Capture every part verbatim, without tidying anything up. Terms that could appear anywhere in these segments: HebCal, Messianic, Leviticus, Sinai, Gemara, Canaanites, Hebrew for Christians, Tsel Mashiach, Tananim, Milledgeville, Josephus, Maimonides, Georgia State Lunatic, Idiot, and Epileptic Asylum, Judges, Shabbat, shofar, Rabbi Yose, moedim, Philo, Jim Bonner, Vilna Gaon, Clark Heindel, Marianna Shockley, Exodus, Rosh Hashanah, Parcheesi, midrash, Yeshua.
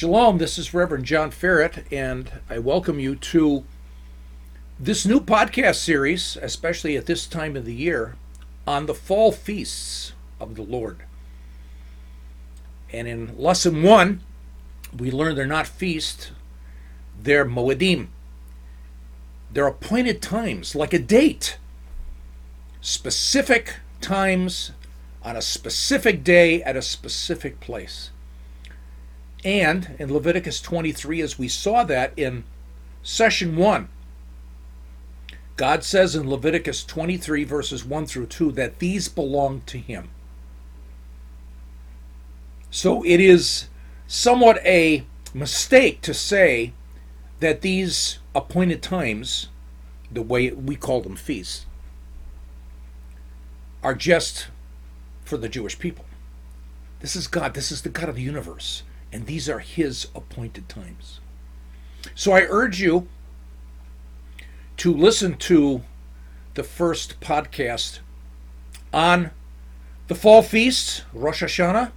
Shalom, this is Reverend John Ferret, and I welcome you to this new podcast series, especially at this time of the year, on the fall feasts of the Lord. And in lesson one, we learned they're not feasts, they're moedim. They're appointed times, like a date. Specific times on a specific day at a specific place. And in Leviticus twenty-three, as we saw that in session one, God says in Leviticus twenty-three, verses one through two, that these belong to him. So it is somewhat a mistake to say that these appointed times, the way we call them feasts, are just for the Jewish people. This is God. This is the God of the universe. And these are his appointed times. So I urge you to listen to the first podcast on the fall feast, Rosh Hashanah.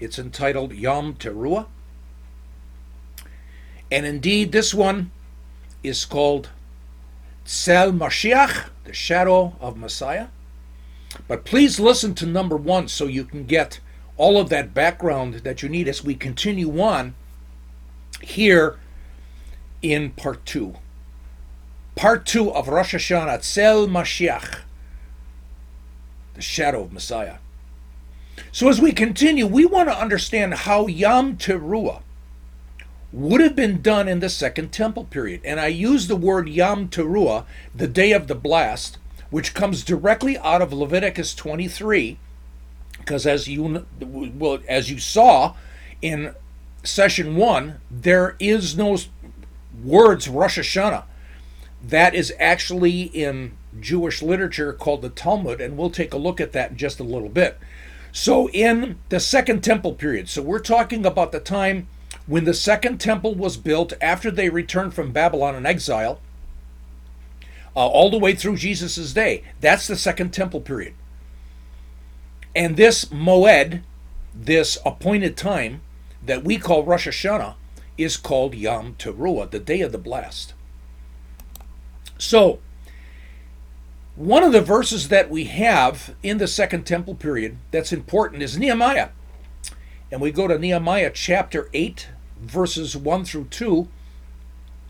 It's entitled Yom Teruah. And indeed, this one is called Tsel Mashiach, the shadow of Messiah. But please listen to number one so you can get all of that background that you need as we continue on here in part two. Part two of Rosh Hashanah, Tsel Mashiach, the shadow of Messiah. So as we continue, we want to understand how Yom Teruah would have been done in the Second Temple period. And I use the word Yom Teruah, the day of the blast, which comes directly out of Leviticus twenty-three, because as you well, as you saw in session one, there is no words Rosh Hashanah. That is actually in Jewish literature called the Talmud, and we'll take a look at that in just a little bit. So in the Second Temple period, so we're talking about the time when the Second Temple was built after they returned from Babylon in exile, uh, all the way through Jesus' day. That's the Second Temple period. And this moed, this appointed time that we call Rosh Hashanah, is called Yom Teruah, the day of the blast. So, one of the verses that we have in the Second Temple period that's important is Nehemiah. And we go to Nehemiah chapter eight, verses one through two,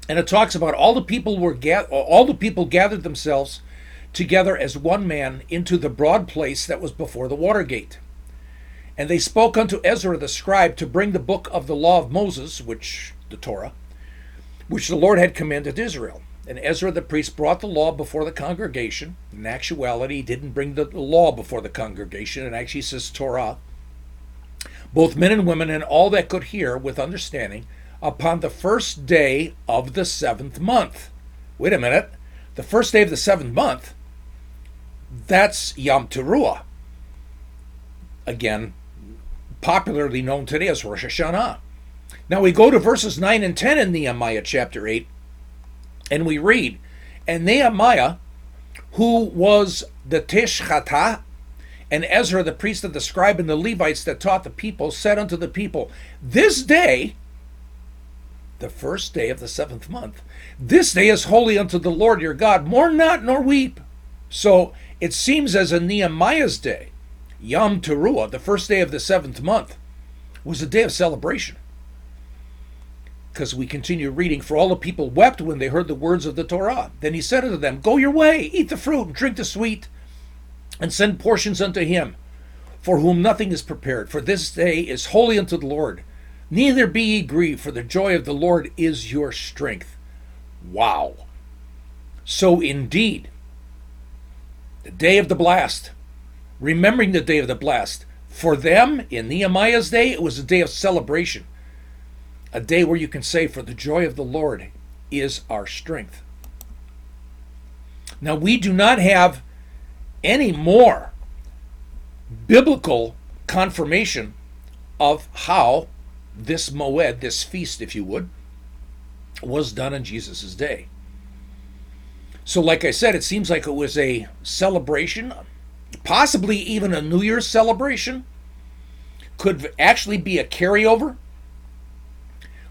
and it talks about all the people were ga- all the people gathered themselves together as one man into the broad place that was before the water gate. And they spoke unto Ezra the scribe to bring the book of the law of Moses, which the Torah, which the Lord had commanded Israel. And Ezra the priest brought the law before the congregation. In actuality, he didn't bring the law before the congregation. It actually says Torah. Both men and women and all that could hear with understanding upon the first day of the seventh month. Wait a minute. The first day of the seventh month, that's Yom Teruah, again, popularly known today as Rosh Hashanah. Now we go to verses nine and ten in Nehemiah chapter eight, and we read, and Nehemiah, who was the Tishhatha, and Ezra, the priest of the scribe, and the Levites that taught the people, said unto the people, this day, the first day of the seventh month, this day is holy unto the Lord your God, mourn not nor weep. So it seems as in Nehemiah's day, Yom Teruah, the first day of the seventh month, was a day of celebration. Because we continue reading, for all the people wept when they heard the words of the Torah. Then he said unto them, go your way, eat the fruit, and drink the sweet, and send portions unto him, for whom nothing is prepared. For this day is holy unto the Lord. Neither be ye grieved, for the joy of the Lord is your strength. Wow. So indeed, the day of the blast, remembering the day of the blast, for them, in Nehemiah's day, it was a day of celebration. A day where you can say, for the joy of the Lord is our strength. Now, we do not have any more biblical confirmation of how this moed, this feast, if you would, was done in Jesus' day. So like I said, it seems like it was a celebration, possibly even a New Year's celebration. Could actually be a carryover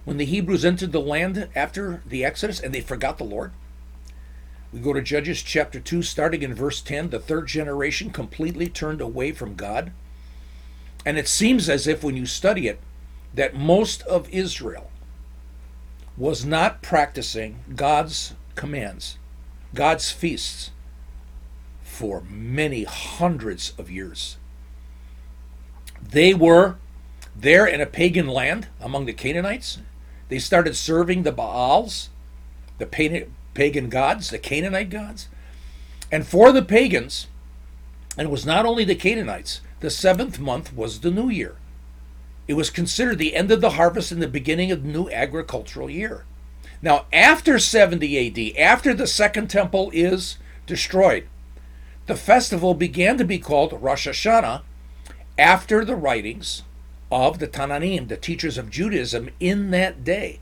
when the Hebrews entered the land after the Exodus and they forgot the Lord? We go to Judges chapter two, starting in verse ten. The third generation completely turned away from God. And it seems as if, when you study it, that most of Israel was not practicing God's commands, God's feasts, for many hundreds of years. They were there in a pagan land among the Canaanites. They started serving the Baals, the pagan pagan gods, the Canaanite gods. And for the pagans, and it was not only the Canaanites, the seventh month was the new year. It was considered the end of the harvest and the beginning of the new agricultural year. Now, after seventy A D, after the second temple is destroyed, the festival began to be called Rosh Hashanah, after the writings of the Tananim, the teachers of Judaism in that day.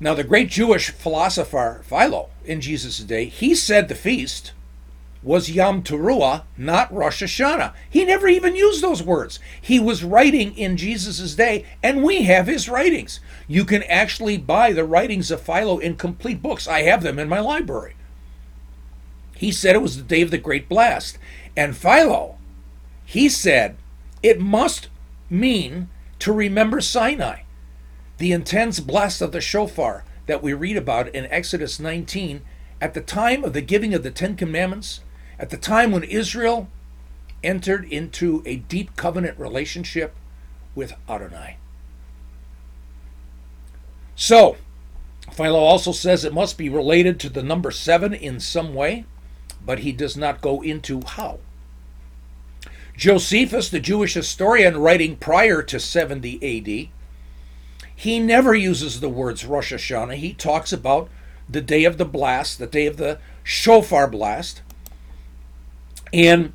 Now, the great Jewish philosopher Philo, in Jesus' day, he said the feast was Yom Teruah, not Rosh Hashanah. He never even used those words. He was writing in Jesus' day, and we have his writings. You can actually buy the writings of Philo in complete books. I have them in my library. He said it was the day of the great blast. And Philo, he said, it must mean to remember Sinai, the intense blast of the shofar that we read about in Exodus nineteen, at the time of the giving of the Ten Commandments, at the time when Israel entered into a deep covenant relationship with Adonai. So, Philo also says it must be related to the number seven in some way, but he does not go into how. Josephus, the Jewish historian writing prior to seventy A D, he never uses the words Rosh Hashanah. He talks about the day of the blast, the day of the shofar blast. And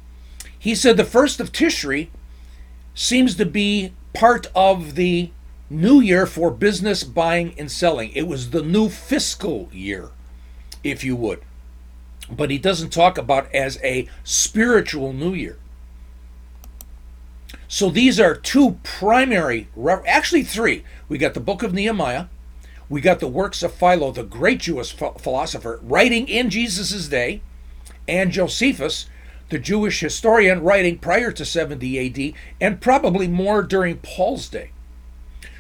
he said the first of Tishri seems to be part of the new year for business, buying, and selling. It was the new fiscal year, if you would. But he doesn't talk about as a spiritual new year. So these are two primary, actually three. We got the book of Nehemiah. We got the works of Philo, the great Jewish philosopher, writing in Jesus' day. And Josephus, the Jewish historian, writing prior to seventy A D, and probably more during Paul's day.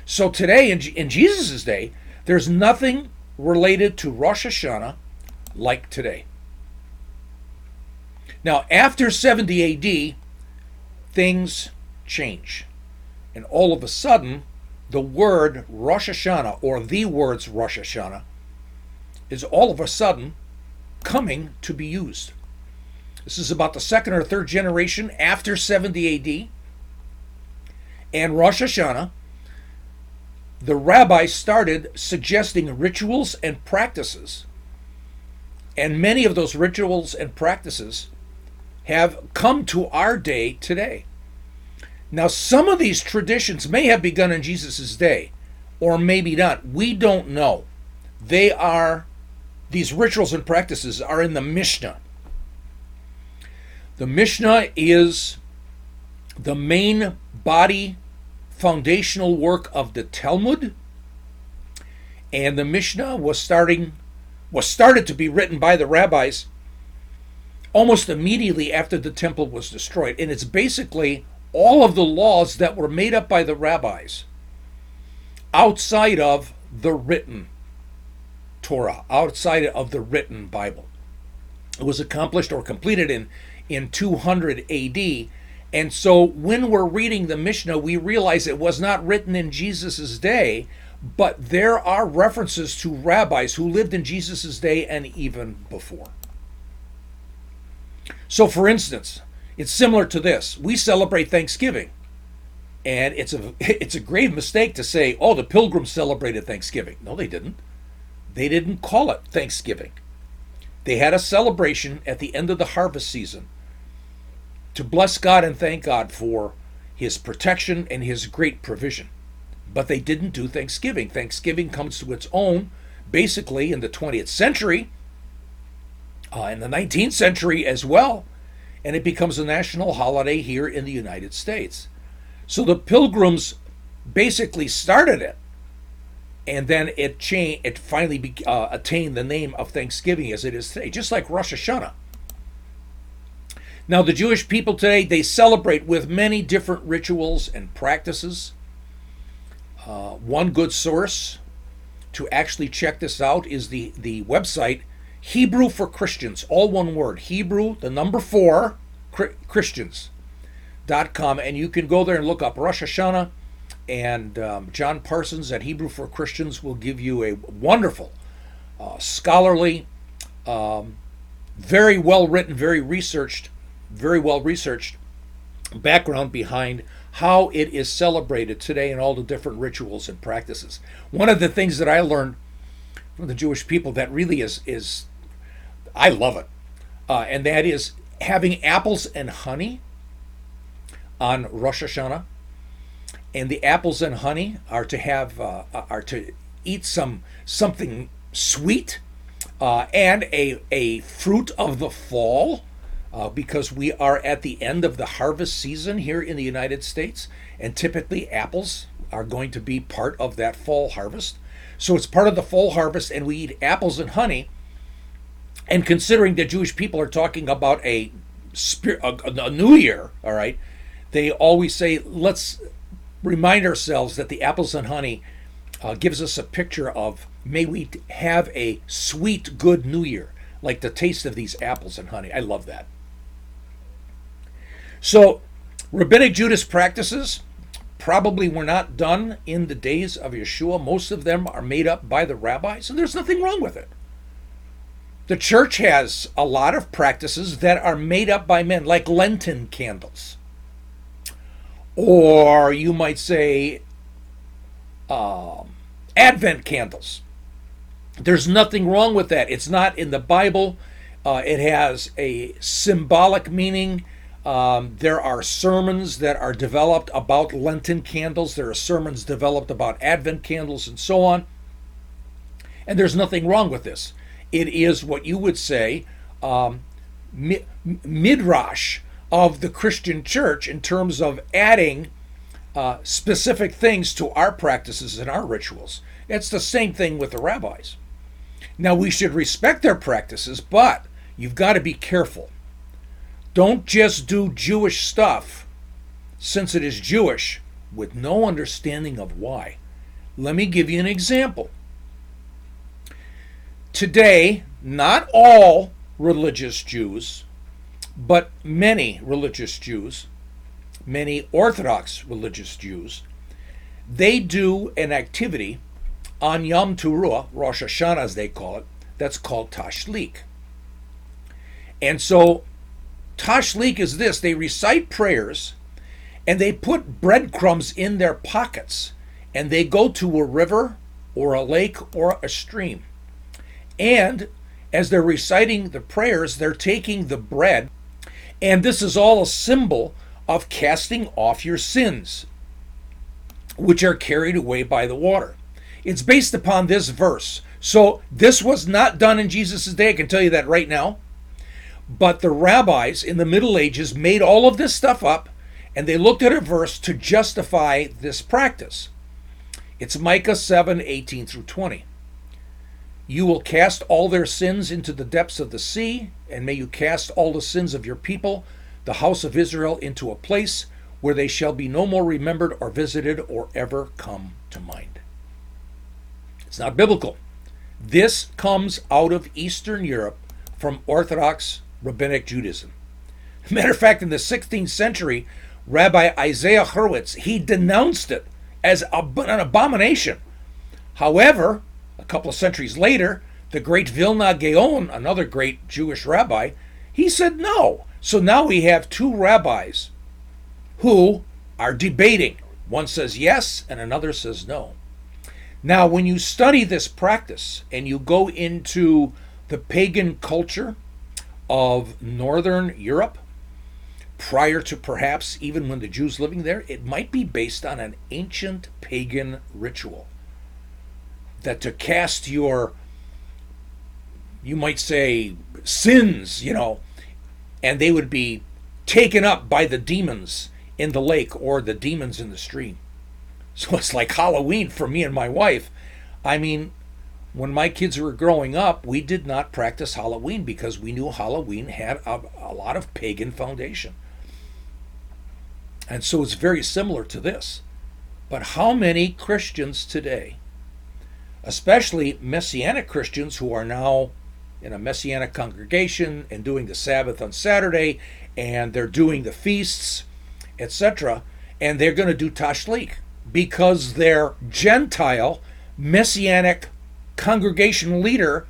So today, in, in Jesus' day, there's nothing related to Rosh Hashanah like today. Now, after seventy A D, things change. And all of a sudden, the word Rosh Hashanah, or the words Rosh Hashanah, is all of a sudden coming to be used. This is about the second or third generation after seventy A D. And Rosh Hashanah, the rabbi started suggesting rituals and practices. And many of those rituals and practices have come to our day today. Now, some of these traditions may have begun in Jesus' day, or maybe not. We don't know. They are, these rituals and practices are in the Mishnah. The Mishnah is the main body foundational work of the Talmud. And the Mishnah was starting, was started to be written by the rabbis almost immediately after the temple was destroyed. And it's basically all of the laws that were made up by the rabbis outside of the written Torah, outside of the written Bible. It was accomplished or completed in, in two hundred A D. And so when we're reading the Mishnah, we realize it was not written in Jesus' day, but there are references to rabbis who lived in Jesus' day and even before. So, for instance, it's similar to this. We celebrate Thanksgiving, and it's a it's a grave mistake to say, oh, the Pilgrims celebrated Thanksgiving. No, they didn't. They didn't call it Thanksgiving. They had a celebration at the end of the harvest season to bless God and thank God for his protection and his great provision. But they didn't do Thanksgiving. Thanksgiving comes to its own basically in the twentieth century, uh, in the nineteenth century as well, and it becomes a national holiday here in the United States. So the Pilgrims basically started it, and then it changed. It finally be, uh, attained the name of Thanksgiving as it is today, just like Rosh Hashanah. Now, the Jewish people today, they celebrate with many different rituals and practices. Uh, one good source to actually check this out is the, the website Hebrew for Christians, all one word, Hebrew, the number four, Christians dot com, and you can go there and look up Rosh Hashanah, and um, John Parsons at Hebrew for Christians will give you a wonderful, uh, scholarly, um, very well written, very researched, very well researched background behind how it is celebrated today and all the different rituals and practices. One of the things that I learned from the Jewish people that really is, is I love it, uh, and that is having apples and honey on Rosh Hashanah. And the apples and honey are to have uh, are to eat some something sweet uh, and a a fruit of the fall, uh, because we are at the end of the harvest season here in the United States, and typically apples are going to be part of that fall harvest. So it's part of the fall harvest, and we eat apples and honey. And considering the Jewish people are talking about a, a, a new year, all right, they always say, let's remind ourselves that the apples and honey uh, gives us a picture of, may we have a sweet, good new year, like the taste of these apples and honey. I love that. So rabbinic Jewish practices probably were not done in the days of Yeshua. Most of them are made up by the rabbis, and there's nothing wrong with it. The church has a lot of practices that are made up by men, like Lenten candles. Or you might say um, Advent candles. There's nothing wrong with that. It's not in the Bible. Uh, it has a symbolic meaning. Um, there are sermons that are developed about Lenten candles. There are sermons developed about Advent candles and so on. And there's nothing wrong with this. It is what you would say um, mi- midrash of the Christian church in terms of adding uh, specific things to our practices and our rituals. It's the same thing with the rabbis. Now, we should respect their practices, but you've got to be careful. Don't just do Jewish stuff, since it is Jewish, with no understanding of why. Let me give you an example. Today, not all religious Jews, but many religious Jews, many Orthodox religious Jews, they do an activity on Yom Teruah, Rosh Hashanah as they call it, that's called Tashlik. And so Tashlik is this: they recite prayers and they put breadcrumbs in their pockets, and they go to a river or a lake or a stream. And as they're reciting the prayers, they're taking the bread. And this is all a symbol of casting off your sins, which are carried away by the water. It's based upon this verse. So this was not done in Jesus' day, I can tell you that right now. But the rabbis in the Middle Ages made all of this stuff up, and they looked at a verse to justify this practice. It's Micah seven, eighteen through twenty. You will cast all their sins into the depths of the sea, and may you cast all the sins of your people, the house of Israel, into a place where they shall be no more remembered or visited or ever come to mind. It's not biblical. This comes out of Eastern Europe from Orthodox rabbinic Judaism. Matter of fact, in the sixteenth century, Rabbi Isaiah Hurwitz, he denounced it as an abomination. However, a couple of centuries later, the great Vilna Gaon, another great Jewish rabbi, he said no. So now we have two rabbis who are debating. One says yes and another says no. Now, when you study this practice and you go into the pagan culture of Northern Europe, prior to perhaps even when the Jews living there, it might be based on an ancient pagan ritual. That to cast your, you might say, sins, you know, and they would be taken up by the demons in the lake or the demons in the stream. So it's like Halloween for me and my wife. I mean, when my kids were growing up, we did not practice Halloween because we knew Halloween had a, a lot of pagan foundation. And so it's very similar to this. But how many Christians today, especially Messianic Christians who are now in a Messianic congregation and doing the Sabbath on Saturday, and they're doing the feasts, et cetera, and they're going to do Tashlik because their Gentile Messianic congregation leader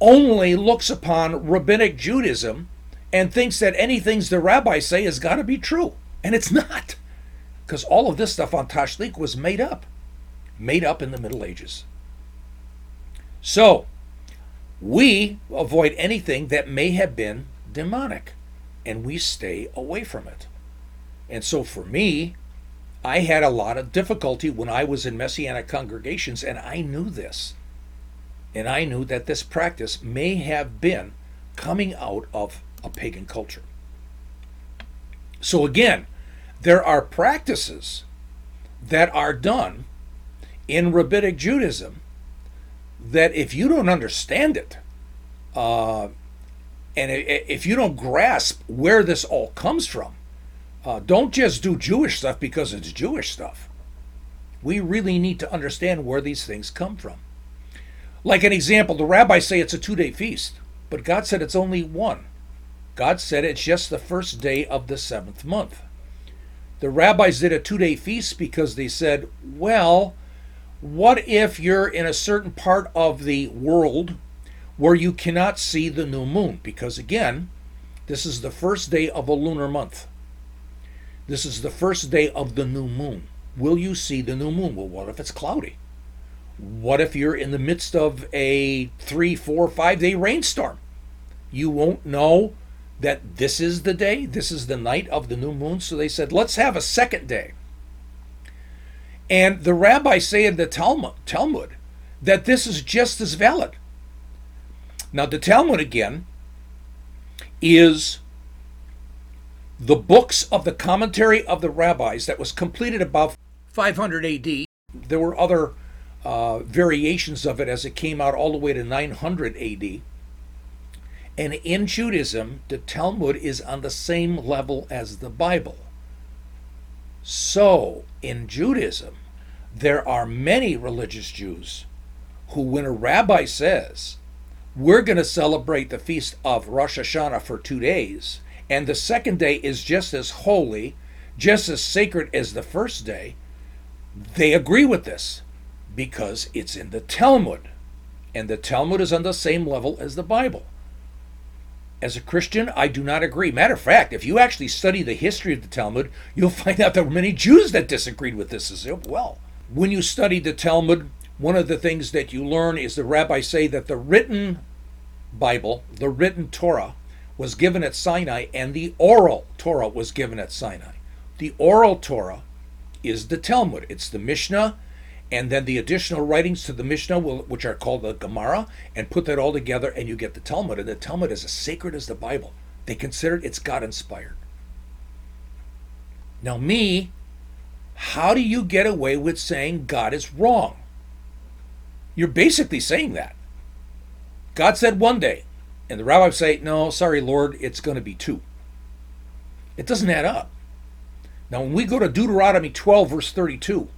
only looks upon rabbinic Judaism and thinks that anything the rabbis say has got to be true. And it's not, because all of this stuff on Tashlik was made up, made up in the Middle Ages. So we avoid anything that may have been demonic, and we stay away from it. And so for me, I had a lot of difficulty when I was in Messianic congregations, and I knew this. And I knew that this practice may have been coming out of a pagan culture. So again, there are practices that are done in rabbinic Judaism that if you don't understand it, uh, and if you don't grasp where this all comes from, Uh, don't just do Jewish stuff because it's Jewish stuff. We really need to understand where these things come from. Like an example, the rabbis say it's a two-day feast, but God said it's only one. God said it's just the first day of the seventh month. The rabbis did a two-day feast because they said, well, what if you're in a certain part of the world where you cannot see the new moon? Because again, this is the first day of a lunar month. This is the first day of the new moon. Will you see the new moon? Well, what if it's cloudy? What if you're in the midst of a three, four, five day rainstorm? You won't know that this is the day, this is the night of the new moon. So they said, let's have a second day. And the rabbis say in the Talmud, Talmud that this is just as valid. Now the Talmud again is the books of the commentary of the rabbis that was completed about five hundred A D. There were other uh, variations of it as it came out all the way to nine hundred A D. And in Judaism, the Talmud is on the same level as the Bible. So in Judaism, there are many religious Jews who, when a rabbi says, we're going to celebrate the feast of Rosh Hashanah for two days, and the second day is just as holy, just as sacred as the first day, they agree with this because it's in the Talmud. And the Talmud is on the same level as the Bible. As a Christian, I do not agree. Matter of fact, if you actually study the history of the Talmud, you'll find out there were many Jews that disagreed with this as well. When you study the Talmud, one of the things that you learn is the rabbis say that the written Bible, the written Torah, was given at Sinai, and the oral Torah was given at Sinai. The oral Torah is the Talmud. It's the Mishnah, and then the additional writings to the Mishnah, will, which are called the Gemara, and put that all together, and you get the Talmud. And the Talmud is as sacred as the Bible. They considered it's God-inspired. Now me, how do you get away with saying God is wrong? You're basically saying that. God said one day, and the rabbis say, no, sorry, Lord, it's going to be two. It doesn't add up. Now, when we go to Deuteronomy twelve, verse thirty-two,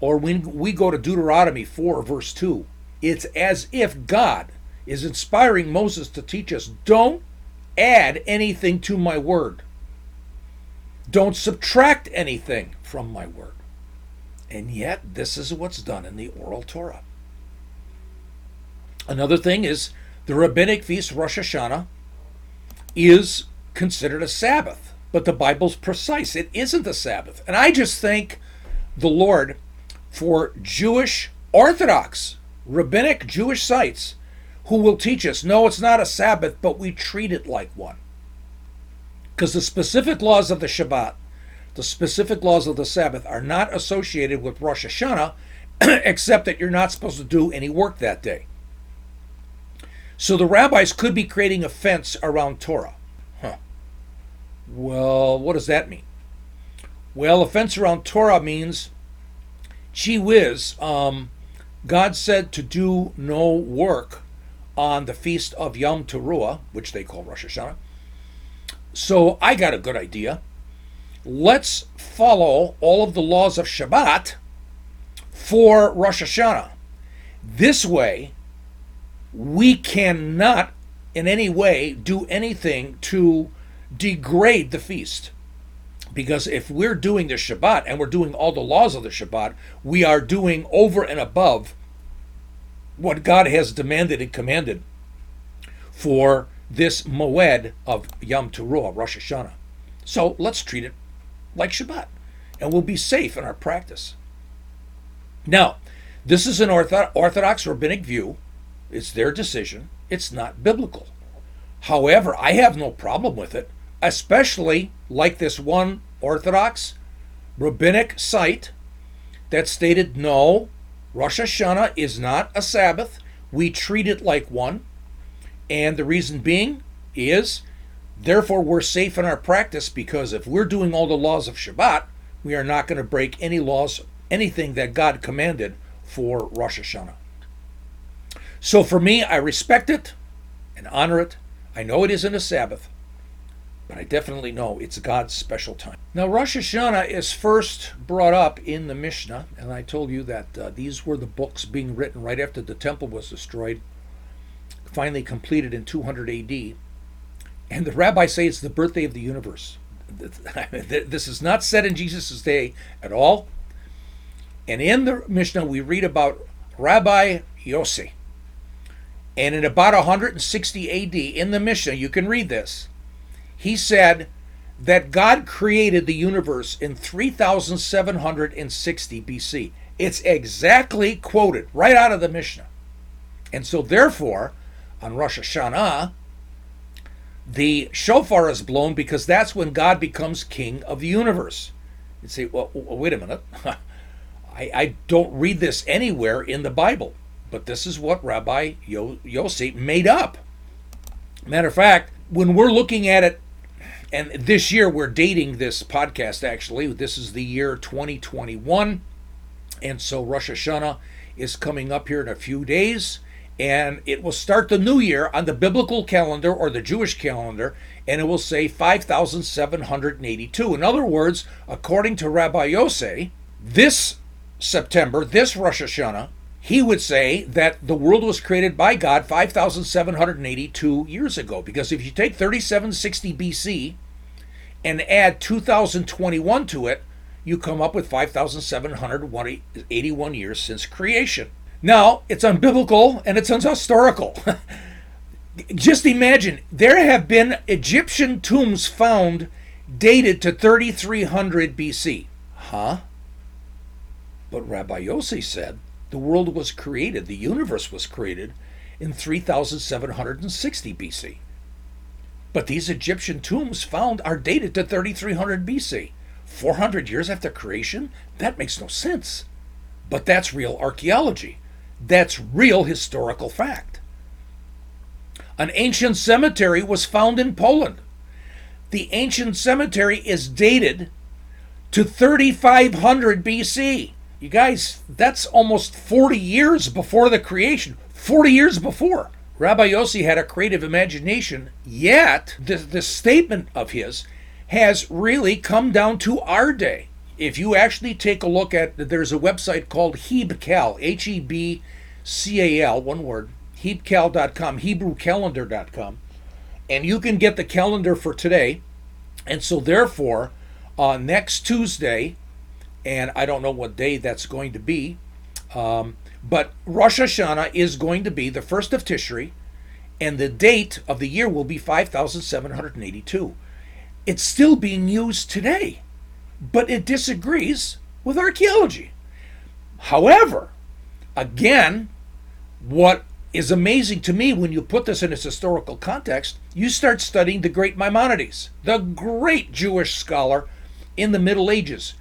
or when we go to Deuteronomy four, verse two, it's as if God is inspiring Moses to teach us, don't add anything to my word. Don't subtract anything from my word. And yet, this is what's done in the oral Torah. Another thing is, the rabbinic feast, Rosh Hashanah, is considered a Sabbath, but the Bible's precise. It isn't a Sabbath. And I just thank the Lord for Jewish Orthodox, rabbinic Jewish sites who will teach us, no, it's not a Sabbath, but we treat it like one. Because the specific laws of the Shabbat, the specific laws of the Sabbath are not associated with Rosh Hashanah, except that you're not supposed to do any work that day. So the rabbis could be creating a fence around Torah. Huh. Well, what does that mean? Well, a fence around Torah means gee whiz, um, God said to do no work on the feast of Yom Teruah, which they call Rosh Hashanah. So I got a good idea. Let's follow all of the laws of Shabbat for Rosh Hashanah. This way, we cannot in any way do anything to degrade the feast. Because if we're doing the Shabbat and we're doing all the laws of the Shabbat, we are doing over and above what God has demanded and commanded for this moed of Yom Teruah, Rosh Hashanah. So let's treat it like Shabbat, and we'll be safe in our practice. Now, this is an Orthodox rabbinic view. It's their decision. It's not biblical. However, I have no problem with it, especially like this one Orthodox rabbinic site that stated, no, Rosh Hashanah is not a Sabbath. We treat it like one. And the reason being is, therefore, we're safe in our practice, because if we're doing all the laws of Shabbat, we are not going to break any laws, anything that God commanded for Rosh Hashanah. So for me, I respect it and honor it. I know it isn't a Sabbath, but I definitely know it's God's special time. Now, Rosh Hashanah is first brought up in the Mishnah, and I told you that uh, these were the books being written right after the temple was destroyed, finally completed in two hundred A D. And the rabbis say it's the birthday of the universe. This is not said in Jesus' day at all. And in the Mishnah, we read about Rabbi Yose. And in about one hundred sixty A D, in the Mishnah, you can read this, he said that God created the universe in three thousand seven hundred sixty B C. It's exactly quoted right out of the Mishnah. And so therefore, on Rosh Hashanah, the shofar is blown, because that's when God becomes king of the universe. You say, well, wait a minute. I, I don't read this anywhere in the Bible. But this is what Rabbi Yose made up. Matter of fact, when we're looking at it, and this year we're dating this podcast, actually. This is the year twenty twenty-one. And so Rosh Hashanah is coming up here in a few days. And it will start the new year on the biblical calendar, or the Jewish calendar, and it will say five thousand seven hundred eighty-two. In other words, according to Rabbi Yose, this September, this Rosh Hashanah, he would say that the world was created by God five thousand seven hundred eighty-two years ago. Because if you take thirty-seven sixty B C and add two thousand twenty-one to it, you come up with five thousand seven hundred eighty-one years since creation. Now, it's unbiblical and it's unhistorical. Just imagine, there have been Egyptian tombs found dated to thirty-three hundred B C. Huh? But Rabbi Yose said the world was created, the universe was created in three thousand seven hundred sixty B C. But these Egyptian tombs found are dated to thirty-three hundred B C. four hundred years after creation? That makes no sense. But that's real archaeology. That's real historical fact. An ancient cemetery was found in Poland. The ancient cemetery is dated to thirty-five hundred B C. You guys, that's almost forty years before the creation. forty years before. Rabbi Yose had a creative imagination, yet this, this statement of his has really come down to our day. If you actually take a look at, there's a website called Hebcal, H E B C A L, one word, hebcal dot com, hebrew calendar dot com, and you can get the calendar for today. And so therefore, uh, next Tuesday, and I don't know what day that's going to be, um, but Rosh Hashanah is going to be the first of Tishri, and the date of the year will be five thousand seven hundred eighty-two. It's still being used today, but it disagrees with archaeology. However, again, what is amazing to me when you put this in its historical context, you start studying the great Maimonides, the great Jewish scholar in the Middle Ages.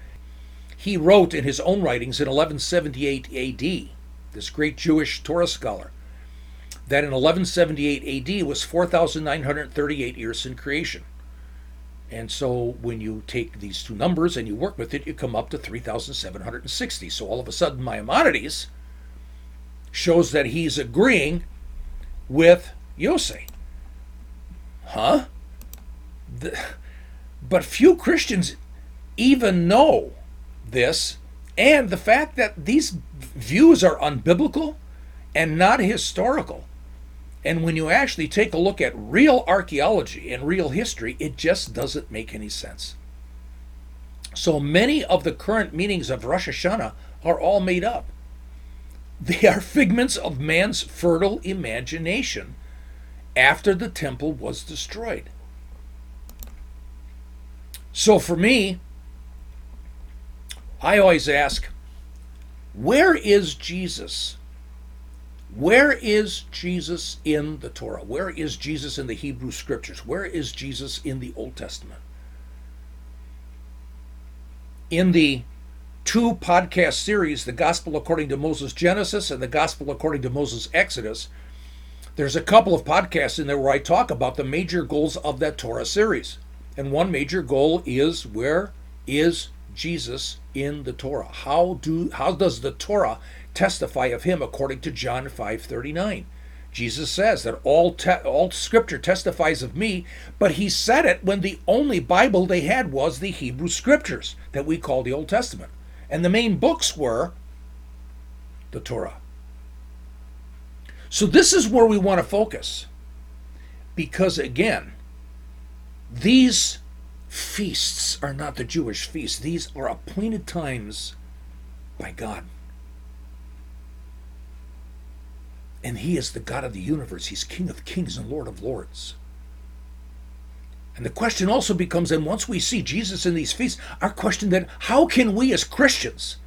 He wrote in his own writings in eleven seventy-eight A D, this great Jewish Torah scholar, that in eleven seventy-eight A D was four thousand nine hundred thirty-eight years in creation. And so when you take these two numbers and you work with it, you come up to three thousand seven hundred sixty. So all of a sudden Maimonides shows that he's agreeing with Yose. Huh? The, but few Christians even know this, and the fact that these views are unbiblical and not historical. And when you actually take a look at real archaeology and real history, it just doesn't make any sense. So many of the current meanings of Rosh Hashanah are all made up. They are figments of man's fertile imagination after the temple was destroyed. So for me, I always ask, where is Jesus? Where is Jesus in the Torah? Where is Jesus in the Hebrew Scriptures? Where is Jesus in the Old Testament? In the two podcast series, The Gospel According to Moses Genesis and The Gospel According to Moses Exodus, there's a couple of podcasts in there where I talk about the major goals of that Torah series. And one major goal is, where is Jesus in the Torah? How do how does the Torah testify of him according to John five thirty-nine? Jesus says that all te- all scripture testifies of me, but he said it when the only Bible they had was the Hebrew Scriptures that we call the Old Testament. And the main books were the Torah. So this is where we want to focus, because again, these feasts are not the Jewish feasts. These are appointed times by God. And he is the God of the universe. He's King of kings and Lord of lords. And the question also becomes, and once we see Jesus in these feasts, our question then, how can we as Christians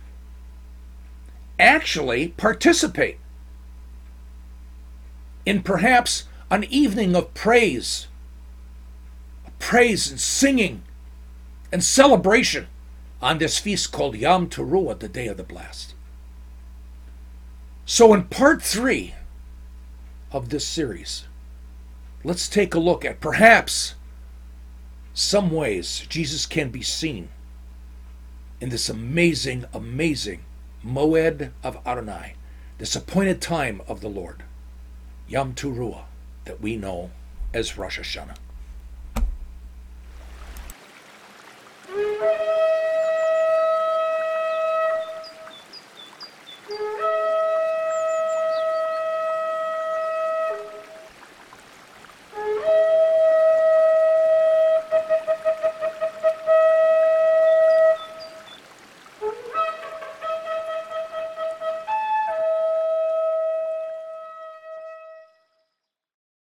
actually participate in perhaps an evening of praise praise and singing and celebration on this feast called Yom Teruah, the Day of the Blast? So in part three of this series, let's take a look at perhaps some ways Jesus can be seen in this amazing, amazing moed of Adonai, this appointed time of the Lord, Yom Teruah, that we know as Rosh Hashanah.